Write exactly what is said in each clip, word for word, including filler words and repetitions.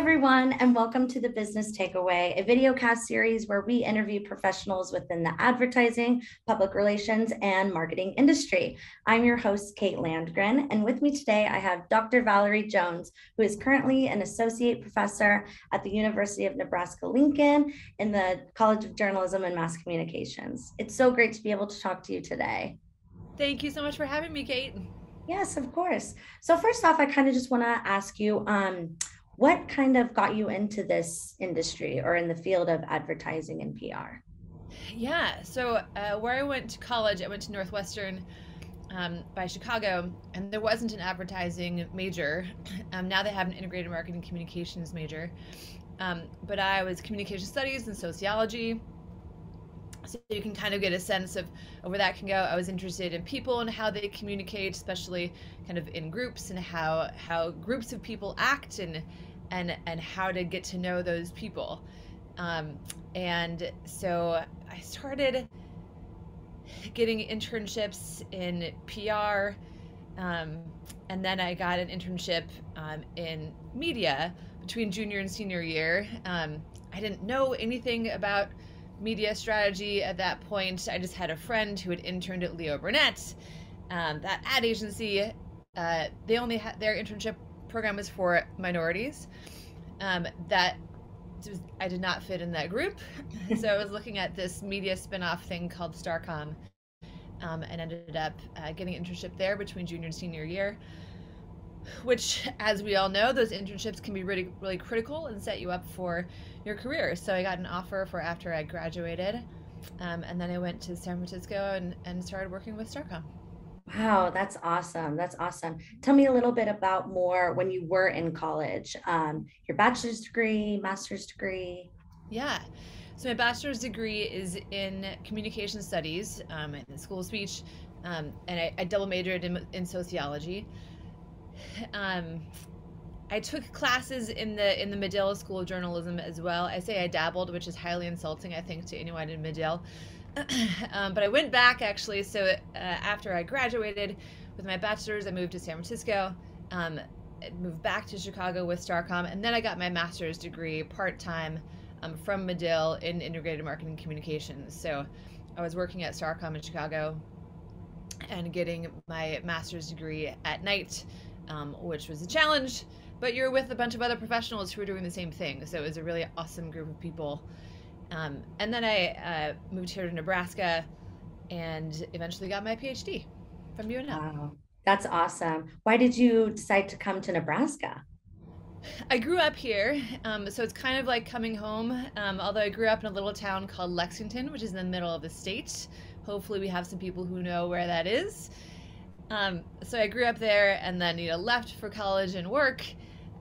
everyone, and welcome to the Business Takeaway, a videocast series where we interview professionals within the advertising, public relations, and marketing industry. I'm your host, Kate Landgren, and with me today I have Doctor Valerie Jones, who is currently an associate professor at the University of Nebraska-Lincoln in the College of Journalism and Mass Communications. It's so great to be able to talk to you today. Thank you so much for having me, Kate. Yes, of course. So first off, I kind of just want to ask you, um, what kind of got you into this industry or in the field of advertising and P R? Yeah, so uh, where I went to college, I went to Northwestern um, by Chicago, and there wasn't an advertising major. Um, now they have an integrated marketing communications major, um, but I was communication studies and sociology. So you can kind of get a sense of where that can go. I was interested in people and how they communicate, especially kind of in groups, and how how groups of people act, and and and how to get to know those people. Um, and so I started getting internships in P R, um, and then I got an internship um, in media between junior and senior year. Um, I didn't know anything about media strategy at that point. I just had a friend who had interned at Leo Burnett. Um, that ad agency, uh, they only had their internship program was for minorities. Um, that was, I did not fit in that group, so I was looking at this media spinoff thing called Starcom, um, and ended up uh, getting an internship there between junior and senior year. Which, as we all know, those internships can be really, really critical and set you up for your career. So I got an offer for after I graduated, um, and then I went to San Francisco and, and started working with Starcom. Wow, that's awesome. That's awesome. Tell me a little bit about more when you were in college, um, your bachelor's degree, master's degree. Yeah, so my bachelor's degree is in communication studies, um, in school of speech, um, and I, I double majored in, in sociology. Um, I took classes in the in the Medill School of Journalism as well. I say I dabbled, which is highly insulting, I think, to anyone in Medill. um, but I went back, actually. So uh, after I graduated with my bachelor's, I moved to San Francisco, um, moved back to Chicago with Starcom, and then I got my master's degree part-time um, from Medill in integrated marketing communications. So I was working at Starcom in Chicago and getting my master's degree at night, Um, which was a challenge, but you're with a bunch of other professionals who are doing the same thing. So it was a really awesome group of people. Um, and then I uh, moved here to Nebraska and eventually got my PhD from U N L. Wow, that's awesome. Why did you decide to come to Nebraska? I grew up here, um, so it's kind of like coming home, um, although I grew up in a little town called Lexington, which is in the middle of the state. Hopefully we have some people who know where that is. Um, so I grew up there, and then, you know, left for college and work,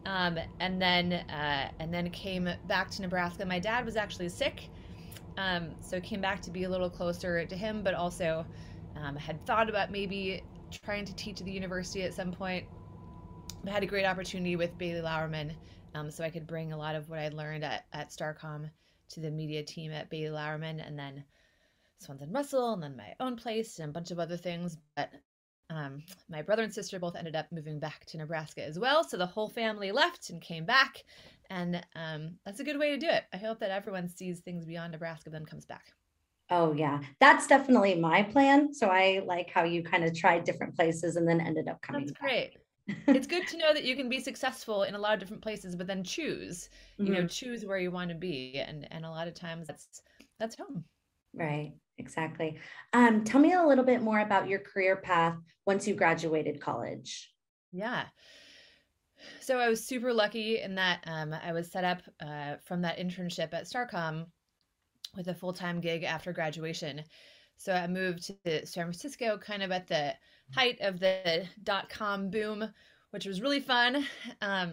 um, and then uh, and then came back to Nebraska. My dad was actually sick, um, so came back to be a little closer to him, but also um, had thought about maybe trying to teach at the university at some point. I had a great opportunity with Bailey Lauerman, um, so I could bring a lot of what I learned at, at Starcom to the media team at Bailey Lauerman, and then Swanson Russell, and then my own place, and a bunch of other things. But Um, my brother and sister both ended up moving back to Nebraska as well, so the whole family left and came back, and um, that's a good way to do it. I hope that everyone sees things beyond Nebraska, then comes back. Oh yeah, that's definitely my plan. So I like how you kind of tried different places and then ended up coming back. That's great. It's good to know that you can be successful in a lot of different places, but then choose, mm-hmm. you know, choose where you want to be, and and a lot of times that's that's home. Right. Exactly. Um, tell me a little bit more about your career path once you graduated college. Yeah. So I was super lucky in that um, I was set up uh, from that internship at Starcom with a full-time gig after graduation. So I moved to San Francisco kind of at the height of the dot-com boom, which was really fun. Um,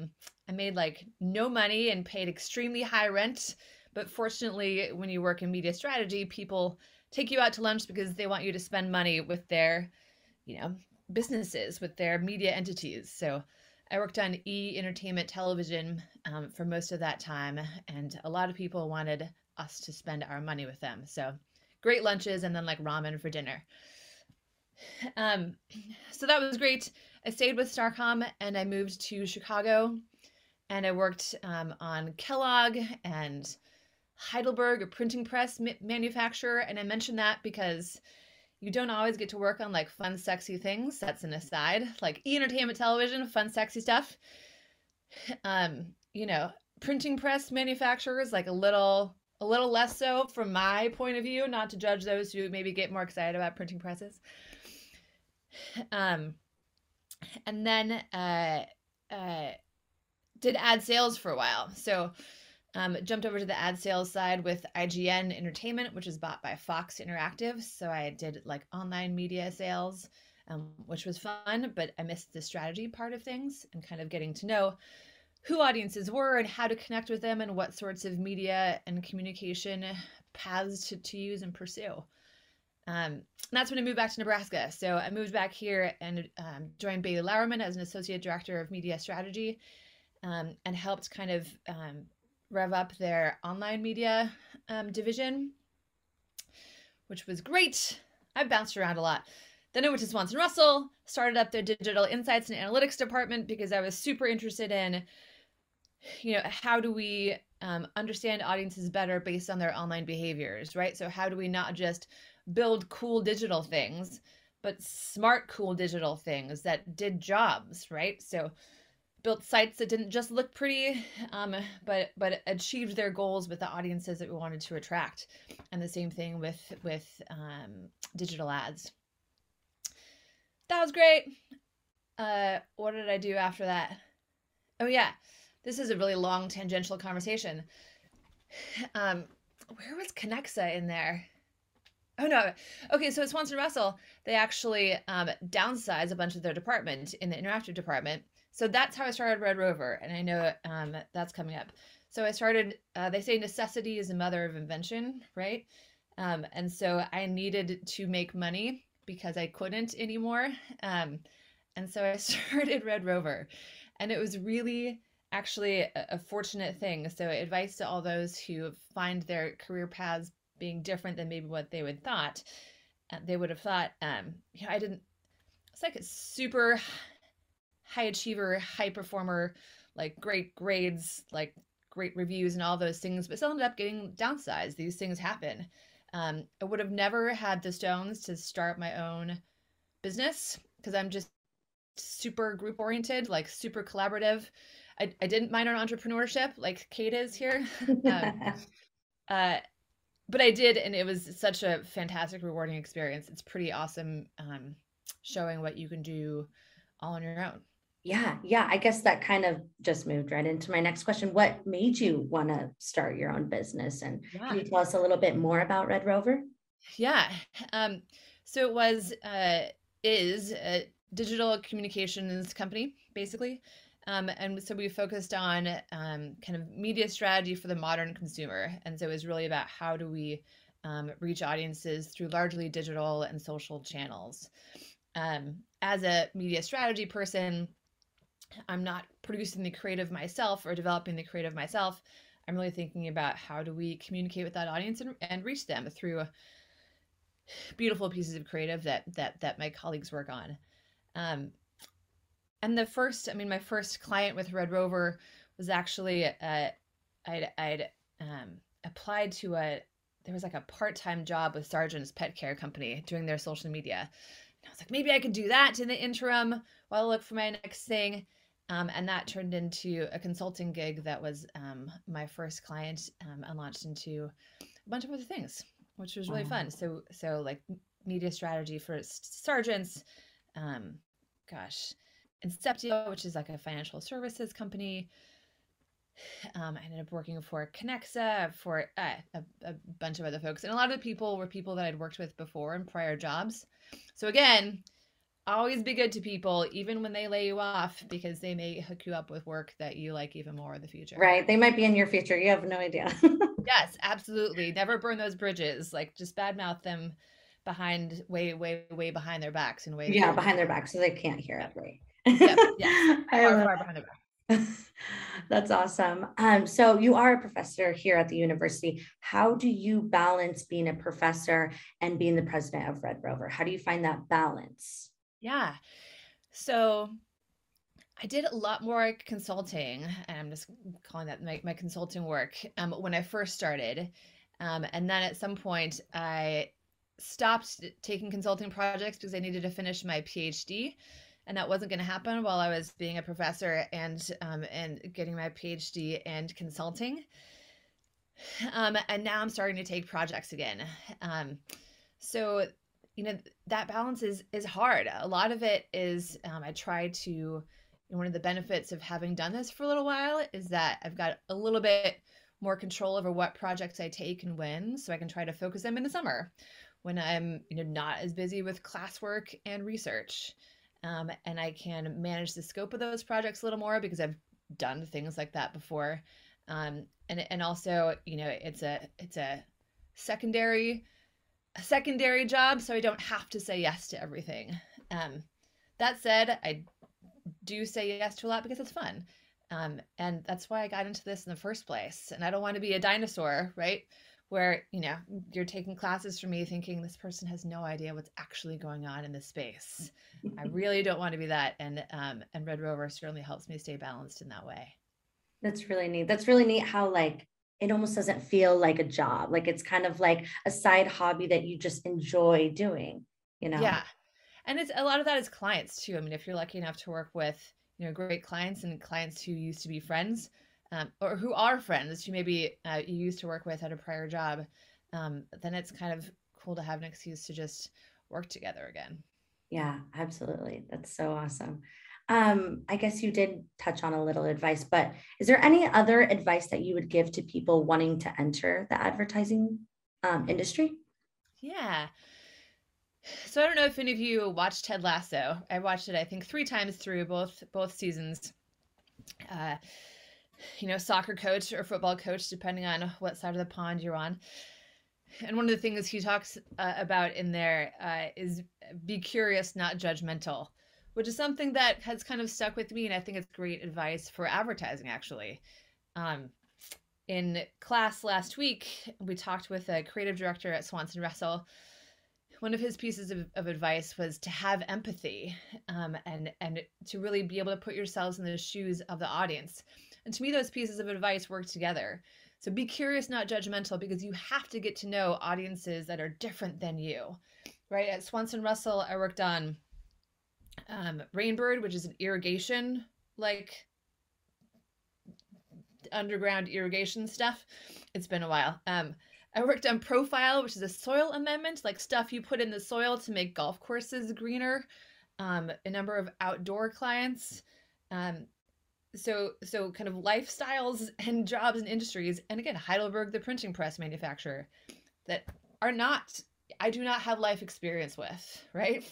I made like no money and paid extremely high rent. But fortunately, when you work in media strategy, people take you out to lunch because they want you to spend money with their, you know, businesses, with their media entities. So I worked on E! Entertainment television um, for most of that time, and a lot of people wanted us to spend our money with them. So great lunches, and then like ramen for dinner. Um, so that was great. I stayed with Starcom, and I moved to Chicago And I worked um, on Kellogg and Heidelberg, a printing press ma manufacturer. And I mention that because you don't always get to work on like fun, sexy things. That's an aside. Like E-Entertainment Television, fun, sexy stuff. Um, you know, printing press manufacturers, like a little, a little less so from my point of view, not to judge those who maybe get more excited about printing presses. Um, and then, uh, uh, did ad sales for a while. So, um, jumped over to the ad sales side with I G N Entertainment, which is bought by Fox Interactive. So I did like online media sales, um, which was fun, but I missed the strategy part of things and kind of getting to know who audiences were and how to connect with them and what sorts of media and communication paths to, to use and pursue. Um, and that's when I moved back to Nebraska. So I moved back here and um, joined Bailey Lauerman as an associate director of media strategy, um, and helped kind of um, rev up their online media um, division, which was great. I bounced around a lot. Then I went to Swanson Russell, started up their digital insights and analytics department because I was super interested in, you know, how do we um, understand audiences better based on their online behaviors, right? So how do we not just build cool digital things, but smart, cool digital things that did jobs, right? So built sites that didn't just look pretty, um, but but achieved their goals with the audiences that we wanted to attract. And the same thing with, with um, digital ads. That was great. Uh, what did I do after that? Oh yeah, this is a really long tangential conversation. Um, where was Conexa in there? Oh no. Okay. So at Swanson Russell, they actually um, downsized a bunch of their department in the interactive department. So that's how I started Red Rover. And I know um, that's coming up. So I started, uh, they say necessity is the mother of invention, right? Um, and so I needed to make money because I couldn't anymore. Um, and so I started Red Rover, and it was really actually a, a fortunate thing. So advice to all those who find their career paths being different than maybe what they would thought, uh, they would have thought, um, you know, I didn't, it's like a super high achiever, high performer, like great grades, like great reviews and all those things, but still ended up getting downsized. These things happen. Um, I would have never had the stones to start my own business because I'm just super group oriented, like super collaborative. I, I didn't mind on entrepreneurship like Kate is here. um, uh, But I did, and it was such a fantastic, rewarding experience. It's pretty awesome um, showing what you can do all on your own. Yeah, yeah. I guess that kind of just moved right into my next question. What made you want to start your own business? And yeah. Can you tell us a little bit more about Red Rover? Yeah. Um, so it was, uh, is a digital communications company, basically. Um, and so we focused on um, kind of media strategy for the modern consumer. And so it was really about how do we um, reach audiences through largely digital and social channels. Um, as a media strategy person, I'm not producing the creative myself or developing the creative myself. I'm really thinking about how do we communicate with that audience and, and reach them through beautiful pieces of creative that that, that my colleagues work on. Um, And the first, I mean, my first client with Red Rover was actually, uh, I'd, I'd um, applied to a, there was like a part-time job with Sergeant's pet care company doing their social media. And I was like, maybe I could do that in the interim while I look for my next thing. Um, and that turned into a consulting gig that was um, my first client, um, and launched into a bunch of other things, which was really wow. fun. So, so like media strategy for Sergeant's, um, gosh, Inceptio, which is like a financial services company. Um, I ended up working for Conexa, for uh, a, a bunch of other folks. And a lot of the people were people that I'd worked with before in prior jobs. So again, always be good to people, even when they lay you off, because they may hook you up with work that you like even more in the future. Right. They might be in your future. You have no idea. Yes, absolutely. Never burn those bridges. Like just badmouth them behind, way, way, way behind their backs. and way. Yeah, behind their backs so they can't hear it. Right. Yep, yes. far, far behind the back. That's awesome. Um, so you are a professor here at the university. How do you balance being a professor and being the president of Red Rover? How do you find that balance? Yeah. So I did a lot more consulting, and I'm just calling that my, my consulting work, um, when I first started. Um, and then at some point I stopped taking consulting projects because I needed to finish my PhD, and that wasn't going to happen while I was being a professor and, um, and getting my PhD and consulting. Um, and now I'm starting to take projects again. Um, so, you know, that balance is, is hard. A lot of it is, um, I try to, and one of the benefits of having done this for a little while is that I've got a little bit more control over what projects I take and when, so I can try to focus them in the summer when I'm, you know, not as busy with classwork and research. Um, and I can manage the scope of those projects a little more because I've done things like that before. Um, and, and also, you know, it's a, it's a secondary, a secondary job, so I don't have to say yes to everything. Um, that said, I do say yes to a lot because it's fun. Um, and that's why I got into this in the first place. And I don't want to be a dinosaur, right? Where, you know, you're taking classes from me thinking this person has no idea what's actually going on in this space. I really don't want to be that. And, um, and Red Rover certainly helps me stay balanced in that way. That's really neat. That's really neat how, like, it almost doesn't feel like a job. Like, it's kind of like a side hobby that you just enjoy doing, you know? Yeah. And it's a lot of that is clients too. I mean, if you're lucky enough to work with, you know, great clients and clients who used to be friends, um, or who are friends who maybe uh, you used to work with at a prior job, um, then it's kind of cool to have an excuse to just work together again. Yeah, absolutely. That's so awesome. Um, I guess you did touch on a little advice, but is there any other advice that you would give to people wanting to enter the advertising um, industry? Yeah. So I don't know if any of you watched Ted Lasso. I watched it, I think, three times through, both both seasons. Uh, you know, soccer coach or football coach, depending on what side of the pond you're on. And one of the things he talks uh, about in there uh, is be curious, not judgmental, which is something that has kind of stuck with me, and I think it's great advice for advertising, actually. Um, in class last week, we talked with a creative director at Swanson Russell. One of his pieces of, of advice was to have empathy, um, and, and to really be able to put yourselves in the shoes of the audience. And to me, those pieces of advice work together. So be curious, not judgmental, because you have to get to know audiences that are different than you, right? At Swanson Russell, I worked on um, Rainbird, which is an irrigation, like underground irrigation stuff. It's been a while. Um, I worked on Profile, which is a soil amendment, like stuff you put in the soil to make golf courses greener, um, a number of outdoor clients. Um, so, so kind of lifestyles and jobs and industries. And again, Heidelberg, the printing press manufacturer, that are not, I do not have life experience with, right?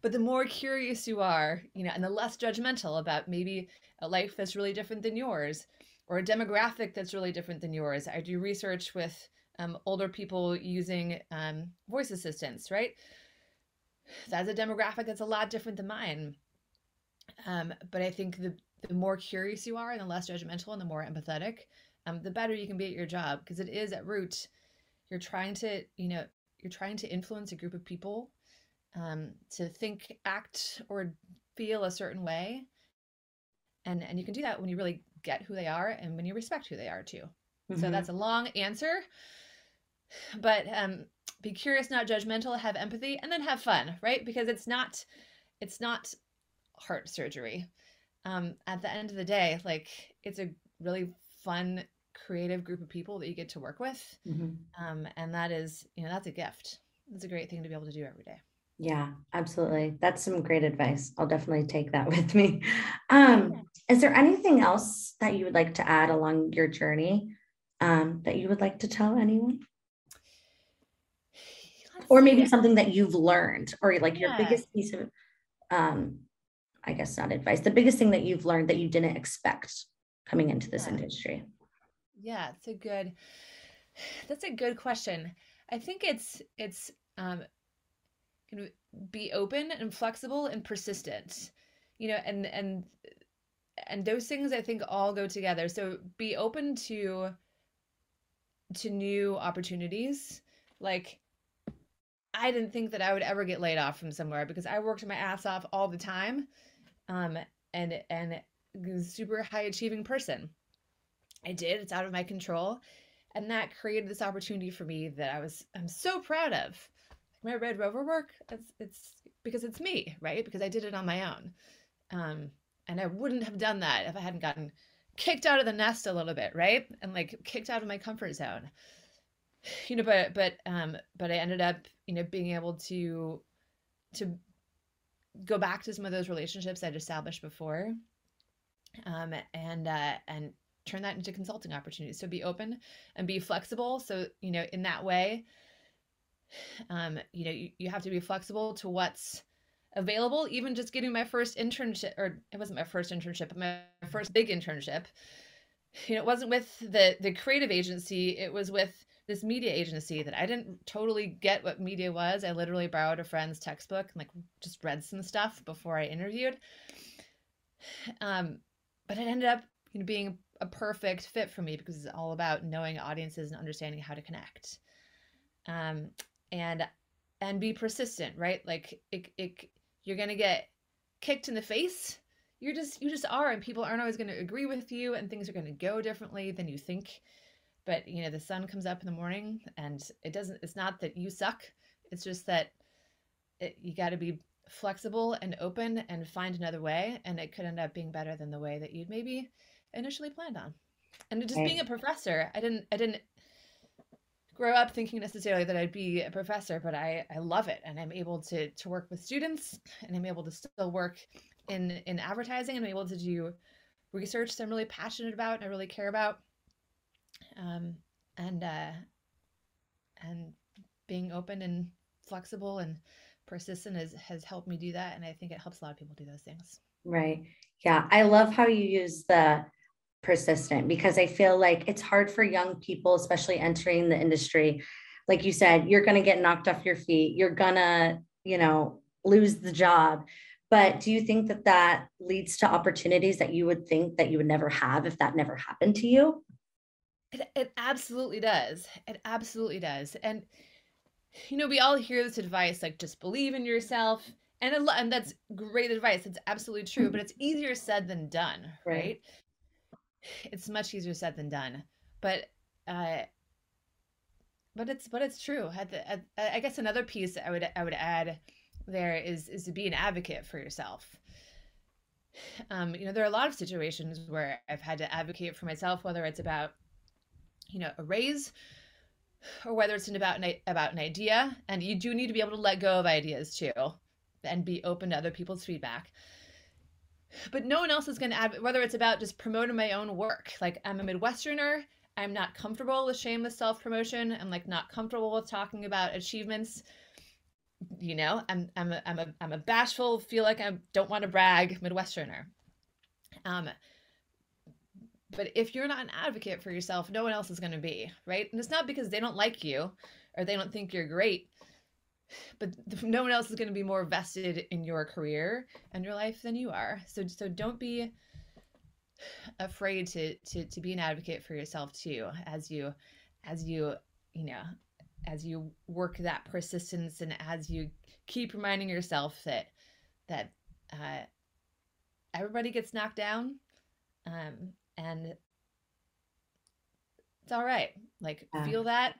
But the more curious you are, you know, and the less judgmental about maybe a life that's really different than yours, or a demographic that's really different than yours. I do research with Um, older people using um, voice assistants, right? That's a demographic that's a lot different than mine. Um, but I think the, the more curious you are, and the less judgmental, and the more empathetic, um, the better you can be at your job, because it is at root, you're trying to, you know, you're trying to influence a group of people um, to think, act, or feel a certain way. And, and you can do that when you really get who they are and when you respect who they are too. Mm-hmm. So that's a long answer. But um, be curious, not judgmental, have empathy, and then have fun, right? Because it's not, it's not heart surgery. Um, at the end of the day, like, it's a really fun, creative group of people that you get to work with. Mm-hmm. Um, and that is, you know, that's a gift. It's a great thing to be able to do every day. Yeah, absolutely. That's some great advice. I'll definitely take that with me. Um, is there anything else that you would like to add along your journey um, that you would like to tell anyone? Or maybe something that you've learned, or like your yeah. biggest piece of, um, I guess not advice, the biggest thing that you've learned that you didn't expect coming into this yeah. industry. Yeah, it's a good, that's a good question. I think it's, it's, um, can be open and flexible and persistent, you know, and, and, and those things I think all go together. So be open to, to new opportunities. Like, I didn't think that I would ever get laid off from somewhere because I worked my ass off all the time. Um, and and super high achieving person. I did. It's out of my control. And that created this opportunity for me that I was, I'm so proud of. My Red Rover work, it's, it's because it's me, right? Because I did it on my own. Um, and I wouldn't have done that if I hadn't gotten kicked out of the nest a little bit, right? And like kicked out of my comfort zone. You know, but, but, um, but I ended up, you know, being able to, to go back to some of those relationships I'd established before. Um, and, uh, and turn that into consulting opportunities. So be open and be flexible. So, you know, in that way, um, you know, you, you have to be flexible to what's available. Even just getting my first internship, or it wasn't my first internship, but my first big internship, you know, it wasn't with the, the creative agency. It was with this media agency that I didn't totally get what media was. I literally borrowed a friend's textbook and like just read some stuff before I interviewed. Um, but it ended up, you know, being a perfect fit for me because it's all about knowing audiences and understanding how to connect, um, and, and be persistent, right? Like it, it, you're going to get kicked in the face. You're just, you just are, and people aren't always going to agree with you, and things are going to go differently than you think. But you know, the sun comes up in the morning, and it doesn't, it's not that you suck. It's just that it, you got to be flexible and open and find another way. And it could end up being better than the way that you'd maybe initially planned on. And just being a professor, I didn't I didn't grow up thinking necessarily that I'd be a professor, but I, I love it. And I'm able to to work with students, and I'm able to still work in, in advertising, and I'm able to do research that I'm really passionate about and I really care about. Um, and, uh, and being open and flexible and persistent is, has helped me do that. And I think it helps a lot of people do those things. Right. Yeah. I love how you use the persistent, because I feel like it's hard for young people, especially entering the industry. Like you said, you're going to get knocked off your feet. You're gonna, you know, lose the job. But do you think that that leads to opportunities that you would think that you would never have if that never happened to you? It, it absolutely does. It absolutely does. And, you know, we all hear this advice, like just believe in yourself. And, it, and that's great advice. It's absolutely true, but it's easier said than done, right? right? It's much easier said than done, but, uh, but it's, but it's true. At the, at, I guess another piece I would, I would add there is, is to be an advocate for yourself. Um, you know, there are a lot of situations where I've had to advocate for myself, whether it's about, you know, a raise, or whether it's an about, an, about an idea. And you do need to be able to let go of ideas too, and be open to other people's feedback. But no one else is going to add, whether it's about just promoting my own work. Like I'm a Midwesterner. I'm not comfortable with shameless self-promotion. I'm like not comfortable with talking about achievements. You know, I'm, I'm, a, I'm, a, I'm a bashful, feel like I don't want to brag Midwesterner. Um, but if you're not an advocate for yourself, no one else is going to be, right? And it's not because they don't like you or they don't think you're great. But no one else is going to be more vested in your career and your life than you are. So, so don't be afraid to, to, to be an advocate for yourself too, as you, as you, you know, as you work that persistence, and as you keep reminding yourself that, that, uh, everybody gets knocked down. Um, and it's all right. Like yeah. Feel that,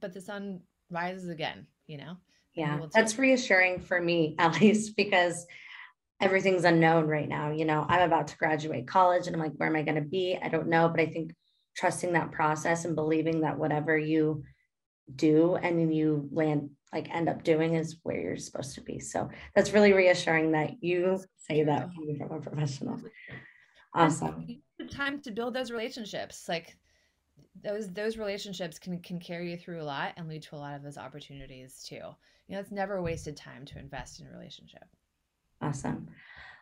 but the sun rises again, you know? Yeah, that's reassuring for me, at least, because everything's unknown right now. You know, I'm about to graduate college and I'm like, where am I going to be? I don't know. But I think trusting that process and believing that whatever you do and you land, like end up doing is where you're supposed to be. So that's really reassuring that you say that coming from a professional. Awesome. You have time to build those relationships. Like those, those relationships can, can carry you through a lot and lead to a lot of those opportunities too. You know, it's never wasted time to invest in a relationship. Awesome.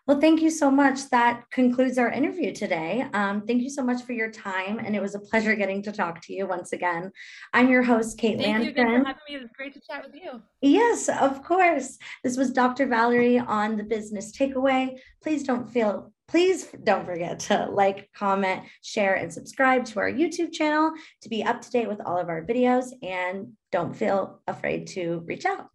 Well, thank you so much. That concludes our interview today. Um, thank you so much for your time. And it was a pleasure getting to talk to you once again. I'm your host, Kate Landgren. Thank you again for having me. It was great to chat with you. Yes, of course. This was Doctor Valerie on The Business Takeaway. Please don't feel Please don't forget to like, comment, share, and subscribe to our YouTube channel to be up to date with all of our videos, and don't feel afraid to reach out.